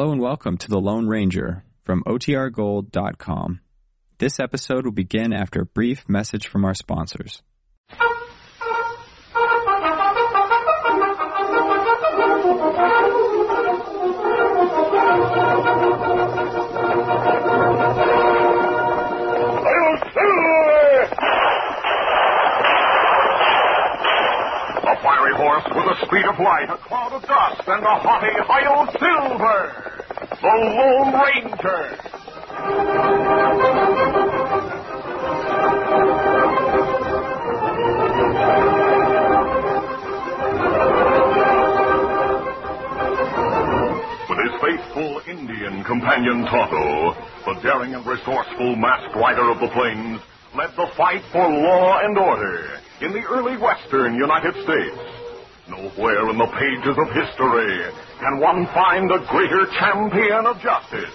Hello and welcome to The Lone Ranger from OTRGold.com. This episode will begin after a brief message from our sponsors. With the speed of light, a cloud of dust, and a haughty, high old Silver, the Lone Ranger. With his faithful Indian companion Tonto, the daring and resourceful masked rider of the plains, led the fight for law and order in the early western United States. Nowhere in the pages of history can one find a greater champion of justice.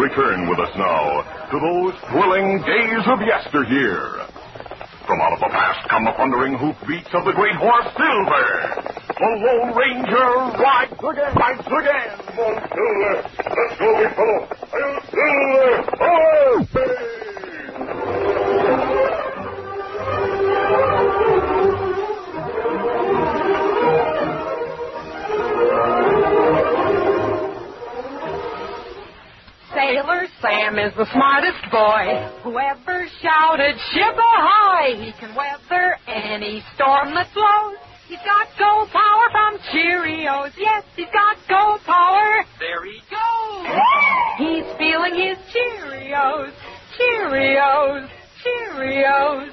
Return with us now to those thrilling days of yesteryear. From out of the past come the thundering hoofbeats of the great horse Silver. The Lone Ranger rides again. Come on, Silver. Let's go, big fellow. I'll Silver. Oh! Sailor Sam is the smartest boy who ever shouted, "Ship ahoy!" He can weather any storm that blows. He's got gold power from Cheerios. Yes, he's got gold power. There he goes. He's feeling his Cheerios, Cheerios, Cheerios.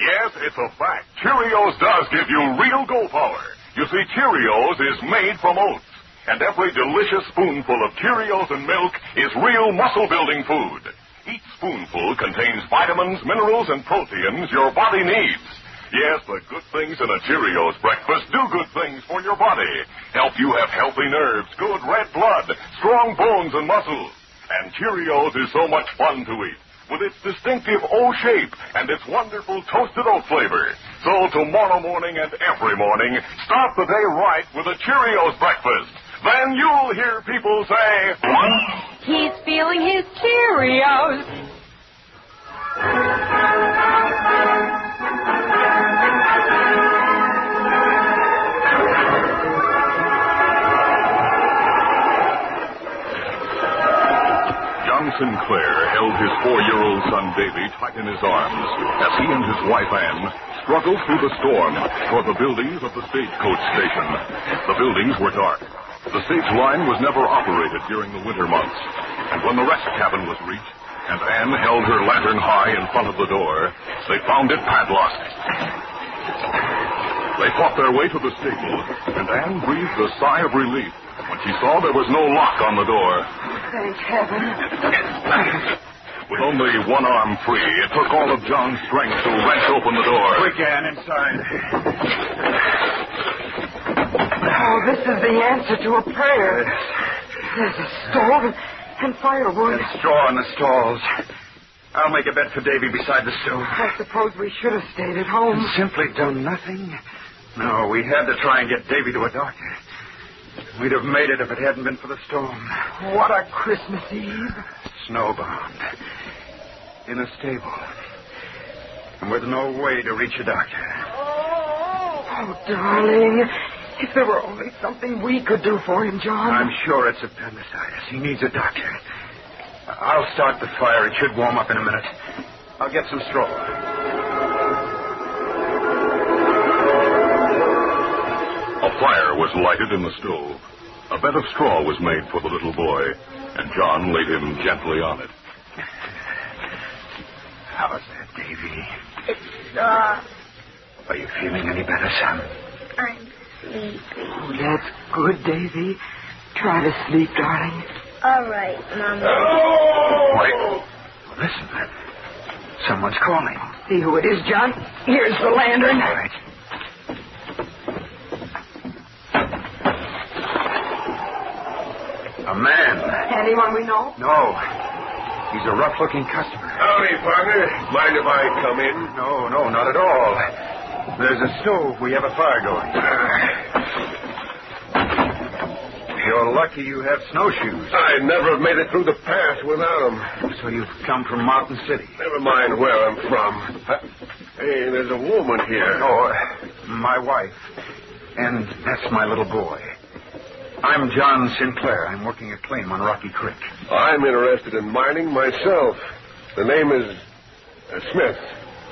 Yes, it's a fact. Cheerios does give you real gold power. You see, Cheerios is made from oats. And every delicious spoonful of Cheerios and milk is real muscle-building food. Each spoonful contains vitamins, minerals, and proteins your body needs. Yes, the good things in a Cheerios breakfast do good things for your body. Help you have healthy nerves, good red blood, strong bones and muscles. And Cheerios is so much fun to eat, with its distinctive O shape and its wonderful toasted oat flavor. So tomorrow morning and every morning, start the day right with a Cheerios breakfast. Then you'll hear people say, "He's feeling his Cheerios." John Sinclair held his 4-year-old son Davy tight in his arms as he and his wife Anne struggled through the storm toward the buildings of the stagecoach station. The buildings were dark. The stage line was never operated during the winter months. And when the rest cabin was reached, and Anne held her lantern high in front of the door, they found it padlocked. They fought their way to the stable, and Anne breathed a sigh of relief when she saw there was no lock on the door. Thank heaven. With only one arm free, it took all of John's strength to wrench open the door. Quick, Anne, inside. Oh, this is the answer to a prayer. There's a stove and firewood. And straw in the stalls. I'll make a bed for Davy beside the stove. I suppose we should have stayed at home. And simply done nothing? No, we had to try and get Davy to a doctor. We'd have made it if it hadn't been for the storm. What a Christmas Eve. Snowbound. In a stable. And with no way to reach a doctor. Oh, darling. If there were only something we could do for him, John. I'm sure it's appendicitis. He needs a doctor. I'll start the fire. It should warm up in a minute. I'll get some straw. A fire was lighted in the stove. A bed of straw was made for the little boy, and John laid him gently on it. How's that, Davy? Are you feeling any better, son? I'm sleepy. Oh, that's good, Davy. Try to sleep, darling. All right, Mama. Oh! Wait. Listen. Someone's calling. See who it is, John. Here's the lantern. All right. A man. Anyone we know? No. He's a rough-looking customer. Howdy, partner. Mind if I come in? No, not at all. There's a stove. We have a fire going. Your lucky you have snowshoes. I never made it through the pass without them. So you've come from Mountain City. Never mind where I'm from. Hey, there's a woman here. Oh, my wife. And that's my little boy. I'm John Sinclair. I'm working a claim on Rocky Creek. I'm interested in mining myself. The name is Smith.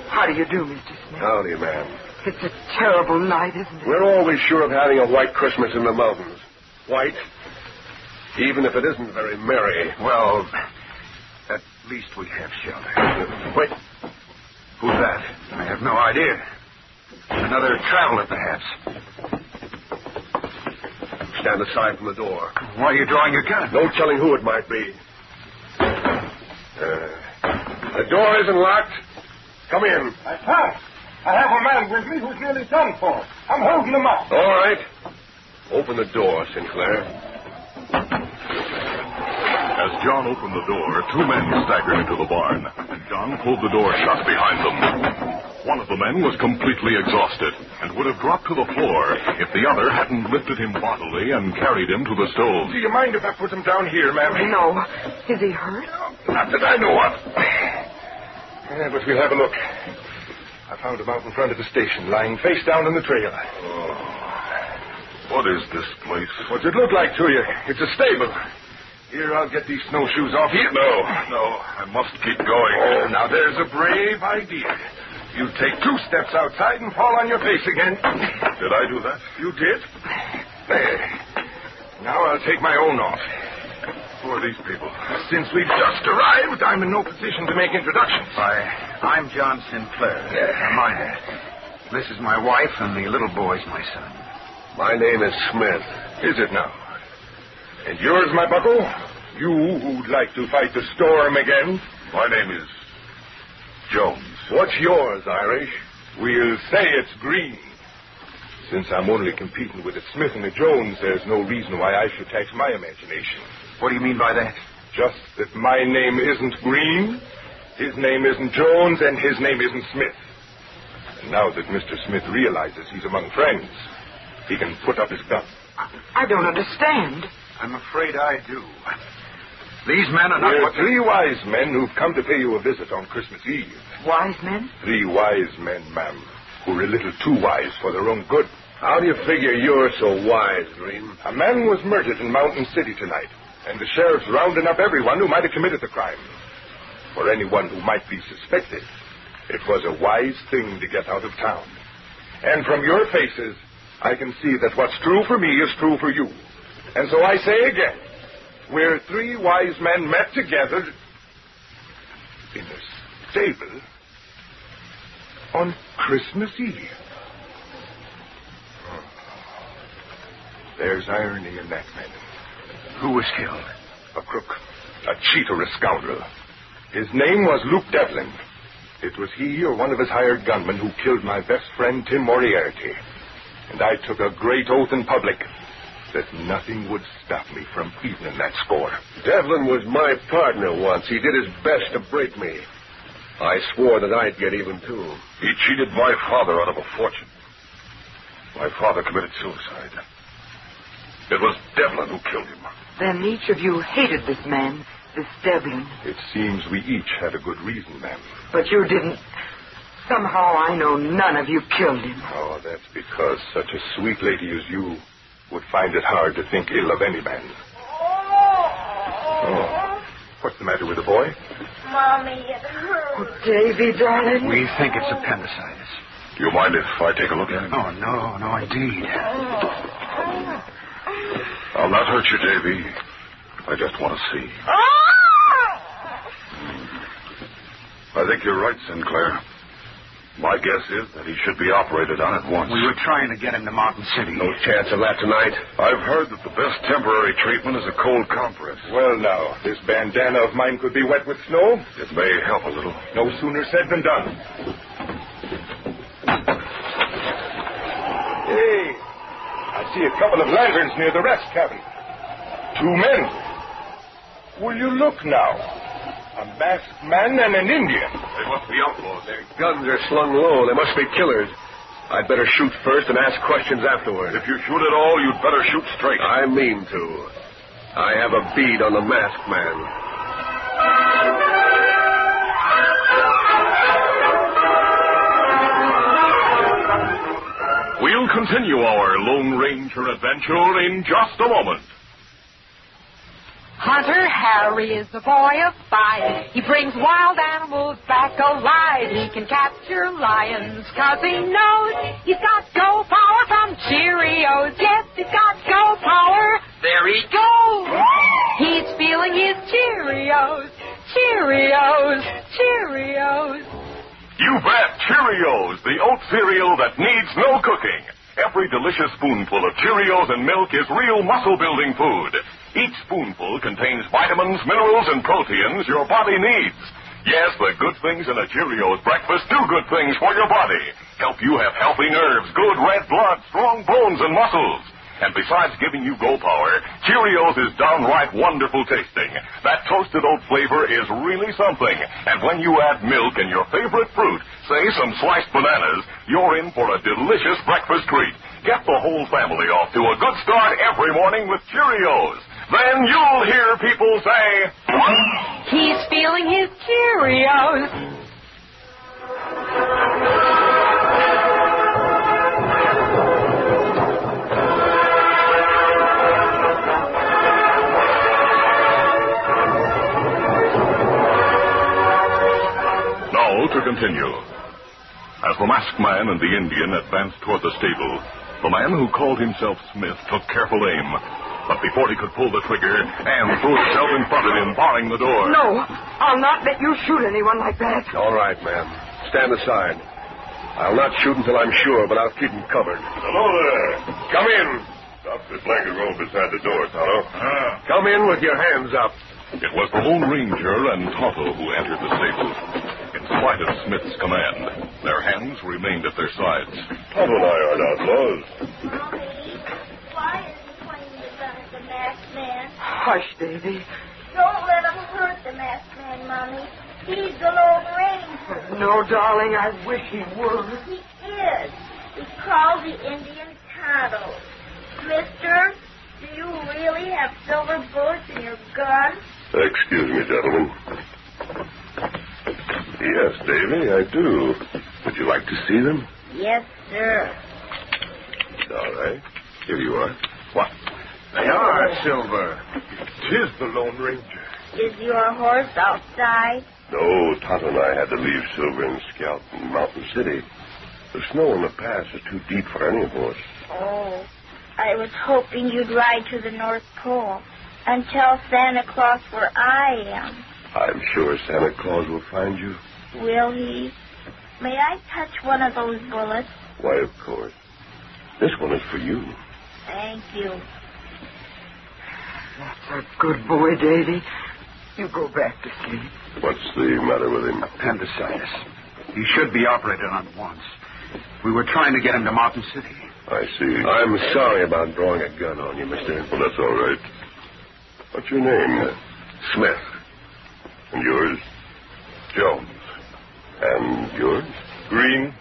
How do you do, Mr. Smith? Howdy, ma'am. It's a terrible night, isn't it? We're always sure of having a white Christmas in the mountains. White, even if it isn't very merry. Well, at least we have shelter. Wait. Who's that? I have no idea. Another traveler, perhaps. Stand aside from the door. Why are you drawing your gun? No telling who it might be. The door isn't locked. Come in. I can't. I have a man with me who's nearly done for. I'm holding him up. All right. Open the door, Sinclair. As John opened the door, two men staggered into the barn, and John pulled the door shut behind them. One of the men was completely exhausted and would have dropped to the floor if the other hadn't lifted him bodily and carried him to the stove. Do you mind if I put him down here, ma'am? No. Is he hurt? Not that I know of. But we'll have a look. I found him out in front of the station, lying face down in the trail. Oh. What is this place? What's it look like to you? It's a stable. Here, I'll get these snowshoes off you. No. I must keep going. Oh, now there's a brave idea. You take two steps outside and fall on your face again. Did I do that? You did. There. Now I'll take my own off. Who are these people? Since we've just arrived, I'm in no position to make introductions. I'm John Sinclair, a miner. This is my wife, and the little boy's my son. My name is Smith. Is it now? And yours, my bucko? You who'd like to fight the storm again? My name is Jones. What's yours, Irish? We'll say it's green. Since I'm only competing with a Smith and a Jones, there's no reason why I should tax my imagination. What do you mean by that? Just that my name isn't Green, his name isn't Jones, and his name isn't Smith. And now that Mr. Smith realizes he's among friends, he can put up his gun. I don't understand. I'm afraid I do. These men are not... We're three wise men who've come to pay you a visit on Christmas Eve. Wise men? Three wise men, ma'am, who are a little too wise for their own good. How do you figure you're so wise, Green? A man was murdered in Mountain City tonight, and the sheriff's rounding up everyone who might have committed the crime. Or anyone who might be suspected. It was a wise thing to get out of town. And from your faces, I can see that what's true for me is true for you. And so I say again, where three wise men met together in a stable on Christmas Eve. Oh. There's irony in that, man. Who was killed? A crook, a cheat or a scoundrel. His name was Luke Devlin. It was he or one of his hired gunmen who killed my best friend, Tim Moriarty. And I took a great oath in public that nothing would stop me from evening that score. Devlin was my partner once. He did his best to break me. I swore that I'd get even, too. He cheated my father out of a fortune. My father committed suicide. It was Devlin who killed him. Then each of you hated this man, this Devlin. It seems we each had a good reason, ma'am. But you didn't. Somehow I know none of you killed him. Oh, that's because such a sweet lady as you would find it hard to think ill of any man. Oh. What's the matter with the boy? Mommy, it hurts. Oh, Davy, darling. We think it's appendicitis. Do you mind if I take a look at it? Oh, no, indeed. I'll not hurt you, Davy. I just want to see. I think you're right, Sinclair. My guess is that he should be operated on at once. We were trying to get him to Mountain City. No chance of that tonight. I've heard that the best temporary treatment is a cold compress. Well, now, this bandana of mine could be wet with snow. It may help a little. No sooner said than done. Hey, I see a couple of lanterns near the rest cabin. Two men. Will you look now? A masked man and an Indian. They must be outlaws. Their guns are slung low. They must be killers. I'd better shoot first and ask questions afterward. If you shoot at all, you'd better shoot straight. I mean to. I have a bead on the masked man. We'll continue our Lone Ranger adventure in just a moment. Hunter Harry is a boy of fighting. He brings wild animals back alive. He can capture lions because he knows he's got go power from Cheerios. Yes, he's got go power. There he goes. He's feeling his Cheerios. Cheerios. Cheerios. You bet, Cheerios, the oat cereal that needs no cooking. Every delicious spoonful of Cheerios and milk is real muscle-building food. Each spoonful contains vitamins, minerals, and proteins your body needs. Yes, the good things in a Cheerios breakfast do good things for your body. Help you have healthy nerves, good red blood, strong bones, and muscles. And besides giving you go power, Cheerios is downright wonderful tasting. That toasted oat flavor is really something. And when you add milk and your favorite fruit, say some sliced bananas, you're in for a delicious breakfast treat. Get the whole family off to a good start every morning with Cheerios. Then you'll hear people say, he's feeling his Cheerios. Now to continue. As the masked man and the Indian advanced toward the stable, the man who called himself Smith took careful aim. But before he could pull the trigger, Anne threw herself in front of him, barring the door. No, I'll not let you shoot anyone like that. All right, ma'am. Stand aside. I'll not shoot until I'm sure, but I'll keep him covered. Hello there. Come in. Stop this blanket roll beside the door, Tonto. Come in with your hands up. It was the Lone Ranger and Tonto who entered the stable. In spite of Smith's command, their hands remained at their sides. Tonto and I aren't outlaws. Hush, Davy. Don't let him hurt the masked man, Mommy. He's the Lone Ranger. No, darling, I wish he were. He is. He called the Indian Tonto. Mister, do you really have silver bullets in your gun? Excuse me, gentlemen. Yes, Davy, I do. Would you like to see them? Yes, sir. All right. Here you are. What? They are, Silver. 'Tis the Lone Ranger. Is your horse outside? No, Tonto and I had to leave Silver and Scout in Mountain City. The snow in the pass is too deep for any horse. Oh, I was hoping you'd ride to the North Pole and tell Santa Claus where I am. I'm sure Santa Claus will find you. Will he? May I touch one of those bullets? Why, of course. This one is for you. Thank you. That's a good boy, Davy. You go back to sleep. What's the matter with him? Appendicitis. He should be operated on at once. We were trying to get him to Mountain City. I see. I'm sorry about drawing a gun on you, mister. Well, that's all right. What's your name? Smith. And yours? Jones. And yours? Green.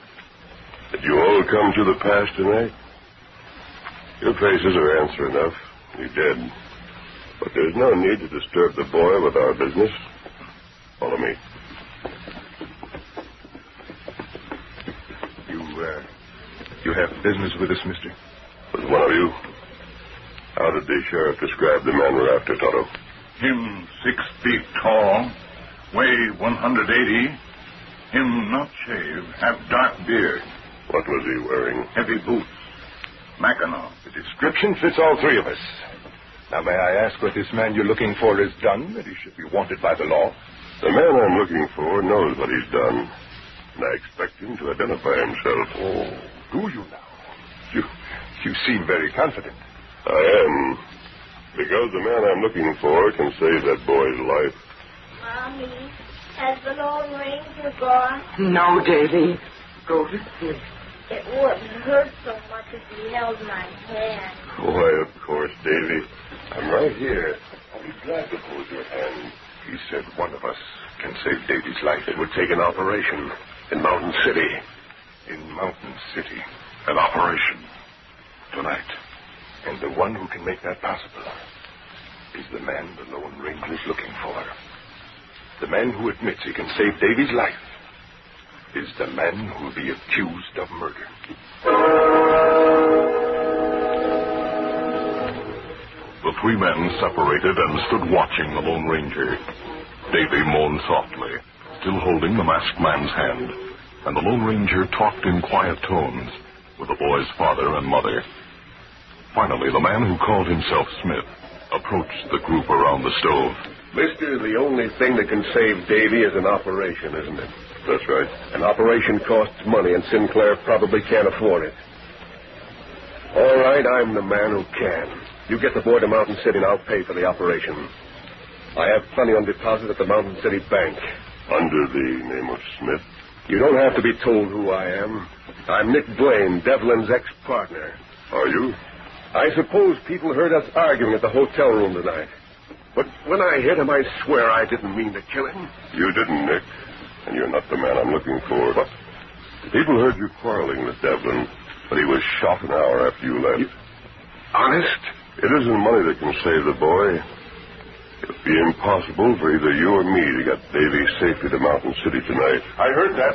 Did you all come to the pass tonight? Your faces are answer enough. You did. But there's no need to disturb the boy with our business. Follow me. You have business with us, mister? With one of you? How did the sheriff describe the man we're after, Tonto? Him 6 feet tall, weigh 180. Him not shaved, have dark beard. What was he wearing? Heavy boots. Mackinaw. The description fits all three of us. Now, may I ask what this man you're looking for has done, that he should be wanted by the law? The man I'm looking for knows what he's done, and I expect him to identify himself. Oh, do you now? You seem very confident. I am, because the man I'm looking for can save that boy's life. Mommy, has the Lone Ranger gone? No, Davy. Go to sleep. It wouldn't hurt so much if he held my hand. Why, of course, Davy. I'm right here. I'll be glad to hold your hand. He said one of us can save Davy's life. It would take an operation in Mountain City. In Mountain City. An operation. Tonight. And the one who can make that possible is the man the Lone Ranger is looking for. The man who admits he can save Davy's life is the man who will be accused of murder. The three men separated and stood watching the Lone Ranger. Davy moaned softly, still holding the masked man's hand, and the Lone Ranger talked in quiet tones with the boy's father and mother. Finally, the man who called himself Smith approached the group around the stove. Mister, the only thing that can save Davy is an operation, isn't it? That's right. An operation costs money, and Sinclair probably can't afford it. All right, I'm the man who can. You get the boy to Mountain City, and I'll pay for the operation. I have plenty on deposit at the Mountain City Bank. Under the name of Smith? You don't have to be told who I am. I'm Nick Blaine, Devlin's ex-partner. Are you? I suppose people heard us arguing at the hotel room tonight. But when I hit him, I swear I didn't mean to kill him. You didn't, Nick. And you're not the man I'm looking for. What? People heard you quarreling with Devlin, but he was shot an hour after you left. You... Honest? It isn't money that can save the boy. It'd be impossible for either you or me to get Davy safely to Mountain City tonight. I heard that.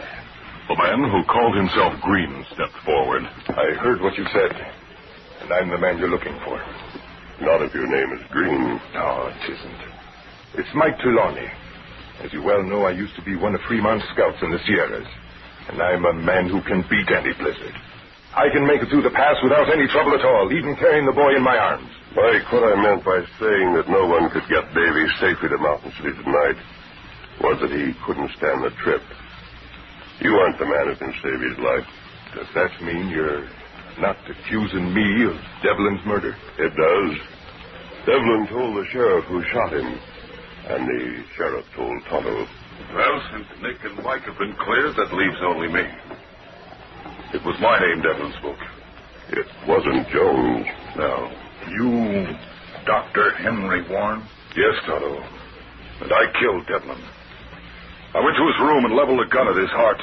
The man who called himself Green stepped forward. I heard what you said, and I'm the man you're looking for. Not if your name is Green. No, it isn't. It's Mike Trelawney. As you well know, I used to be one of Fremont's scouts in the Sierras, and I'm a man who can beat any blizzard. I can make it through the pass without any trouble at all, even carrying the boy in my arms. Mike, what I meant by saying that no one could get Davy safely to Mountain City tonight was that he couldn't stand the trip. You aren't the man who can save his life. Does that mean you're not accusing me of Devlin's murder? It does. Devlin told the sheriff who shot him, and the sheriff told Tonto. Well, since Nick and Mike have been cleared, that leaves only me. It was my name Devlin spoke. It wasn't Jones. No. You, Dr. Henry Warren? Yes, Tonto. And I killed Devlin. I went to his room and leveled a gun at his heart.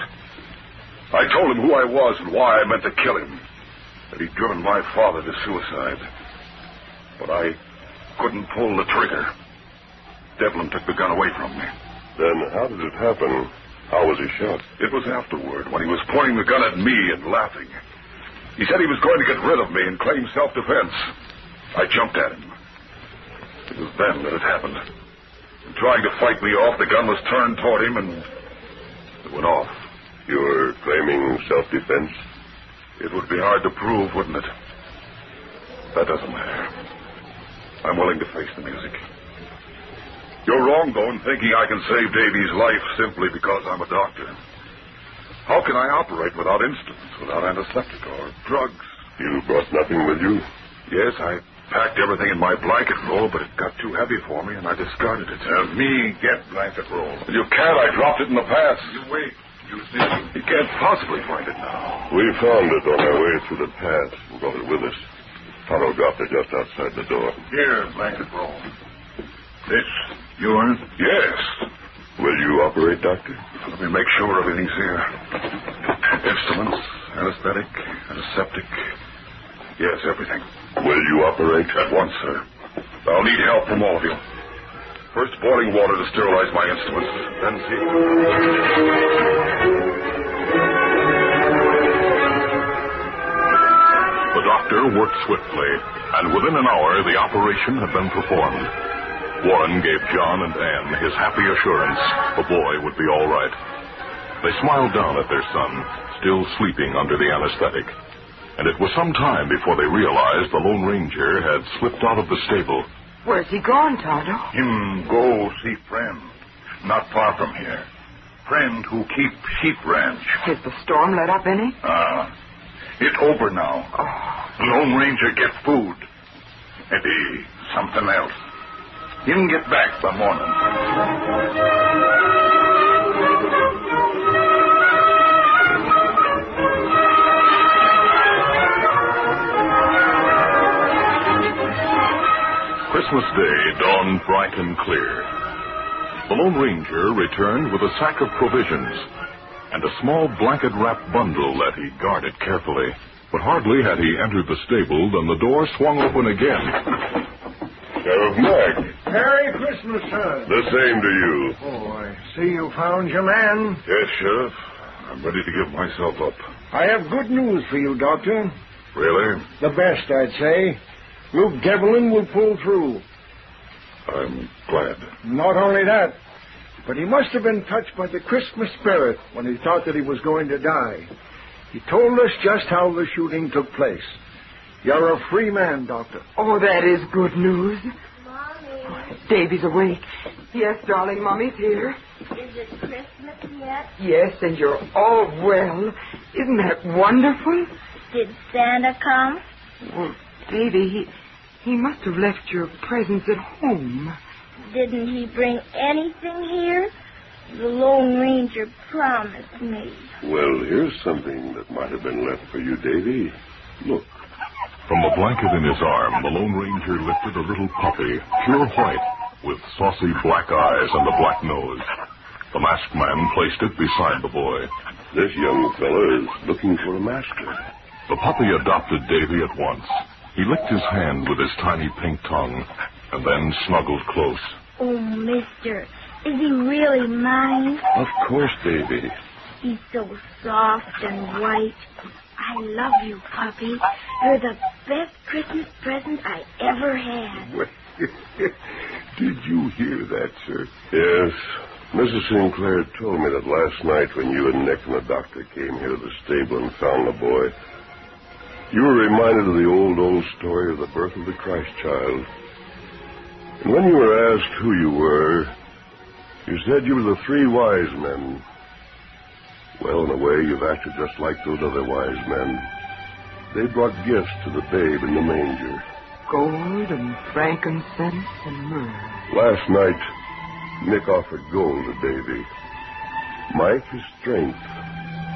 I told him who I was and why I meant to kill him. That he'd driven my father to suicide. But I couldn't pull the trigger. Devlin took the gun away from me. Then how did it happen? How was he shot? It was afterward, when he was pointing the gun at me and laughing. He said he was going to get rid of me and claim self-defense. I jumped at him. It was then that it happened. In trying to fight me off, the gun was turned toward him and it went off. You're claiming self-defense? It would be hard to prove, wouldn't it? That doesn't matter. I'm willing to face the music. You're wrong, though, in thinking I can save Davy's life simply because I'm a doctor. How can I operate without instruments, without antiseptic or drugs? You brought nothing with you? Yes, I packed everything in my blanket roll, but it got too heavy for me, and I discarded it. Have me get blanket roll. You can't. I dropped it in the pass. You wait. You see, he can't possibly find it now. We found it on our way through the pass and brought it with us. Tonto dropped it just outside the door. Here, blanket roll. This yours? Yes. Will you operate, Doctor? Let me make sure everything's here. Instruments, anesthetic, antiseptic. Yes, everything. Will you operate? At once, sir. I'll need help from all of you. First, boiling water to sterilize my instruments, then see. The doctor worked swiftly, and within an hour, the operation had been performed. Warren gave John and Anne his happy assurance the boy would be all right. They smiled down at their son, still sleeping under the anesthetic. And it was some time before they realized the Lone Ranger had slipped out of the stable. Where's he gone, Tonto? Him go see friend. Not far from here. Friend who keep sheep ranch. Has the storm let up any? It over now. Oh. Lone Ranger get food. Maybe something else. Him get back by morning. Christmas Day dawned bright and clear. The Lone Ranger returned with a sack of provisions and a small blanket-wrapped bundle that he guarded carefully. But hardly had he entered the stable than the door swung open again. of Meg. Merry Christmas, sir. The same to you. Oh, I see you found your man. Yes, Sheriff. I'm ready to give myself up. I have good news for you, Doctor. Really? The best, I'd say. Luke Devlin will pull through. I'm glad. Not only that, but he must have been touched by the Christmas spirit when he thought that he was going to die. He told us just how the shooting took place. You're a free man, Doctor. Oh, that is good news. Mommy. Oh, Davy's awake. Yes, darling, Mommy's here. Is it Christmas yet? Yes, and you're all well. Isn't that wonderful? Did Santa come? Well, Davy, he must have left your presents at home. Didn't he bring anything here? The Lone Ranger promised me. Well, here's something that might have been left for you, Davy. Look. From the blanket in his arm, the Lone Ranger lifted a little puppy, pure white, with saucy black eyes and a black nose. The masked man placed it beside the boy. This young fellow is looking for a master. The puppy adopted Davy at once. He licked his hand with his tiny pink tongue and then snuggled close. Oh, mister, is he really mine? Of course, Davy. He's so soft and white. I love you, puppy. You're the best Christmas present I ever had. Well, did you hear that, sir? Yes. Mrs. Sinclair told me that last night when you and Nick and the doctor came here to the stable and found the boy. You were reminded of the old story of the birth of the Christ child. And when you were asked who you were, you said you were the three wise men. Well, in a way, you've acted just like those other wise men. They brought gifts to the babe in the manger. Gold and frankincense and myrrh. Last night, Nick offered gold to Davy. Mike his strength,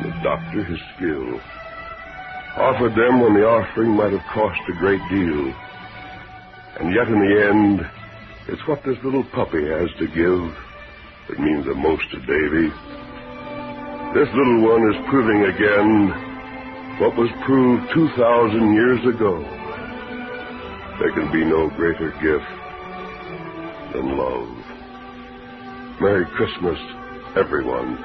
the doctor his skill. Offered them when the offering might have cost a great deal. And yet, in the end, it's what this little puppy has to give that means the most to Davy. This little one is proving again what was proved 2,000 years ago. There can be no greater gift than love. Merry Christmas, everyone.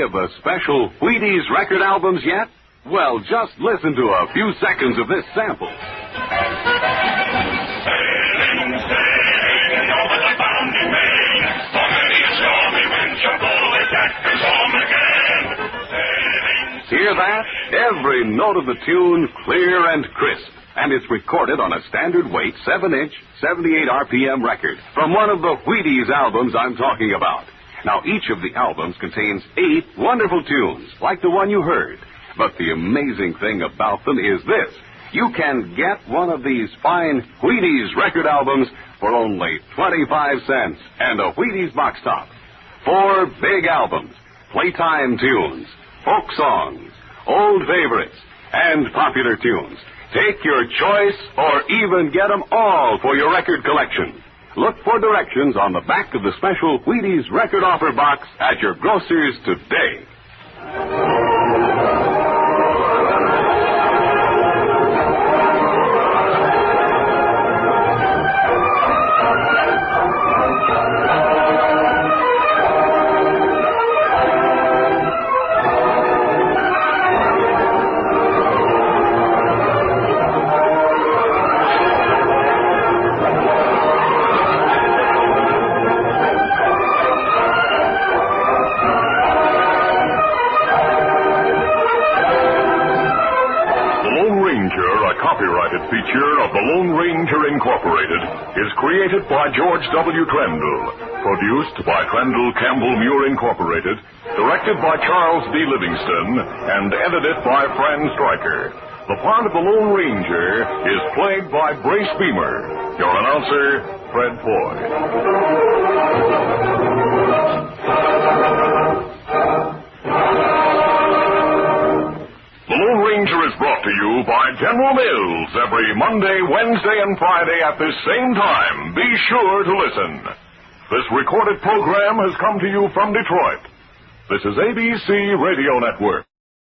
Of a special Wheaties record albums yet? Well, just listen to a few seconds of this sample. Hear that? Every note of the tune clear and crisp. And it's recorded on a standard weight 7-inch, 78 RPM record from one of the Wheaties albums I'm talking about. Now, each of the albums contains 8 wonderful tunes, like the one you heard. But the amazing thing about them is this. You can get one of these fine Wheaties record albums for only 25 cents and a Wheaties box top. 4 big albums, playtime tunes, folk songs, old favorites, and popular tunes. Take your choice or even get them all for your record collection. Look for directions on the back of the special Wheaties record offer box at your grocer's today. copyrighted feature of the Lone Ranger Incorporated is created by George W. Trendle, produced by Trendle Campbell Muir Incorporated, directed by Charles D. Livingston, and edited by Fran Stryker. The part of the Lone Ranger is played by Brace Beamer. Your announcer, Fred Foy. The Lone Ranger is brought to you by General Mills every Monday, Wednesday, and Friday at this same time. Be sure to listen. This recorded program has come to you from Detroit. This is ABC Radio Network.